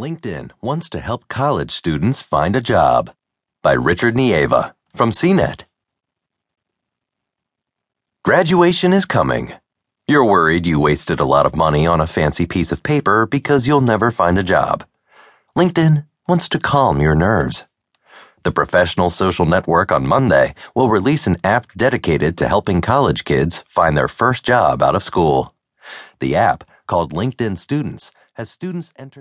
LinkedIn wants to help college students find a job, by Richard Nieva from CNET. Graduation is coming. You're worried you wasted a lot of money on a fancy piece of paper because you'll never find a job. LinkedIn wants to calm your nerves. The professional social network on Monday will release an app dedicated to helping college kids find their first job out of school. The app, called LinkedIn Students, has students enter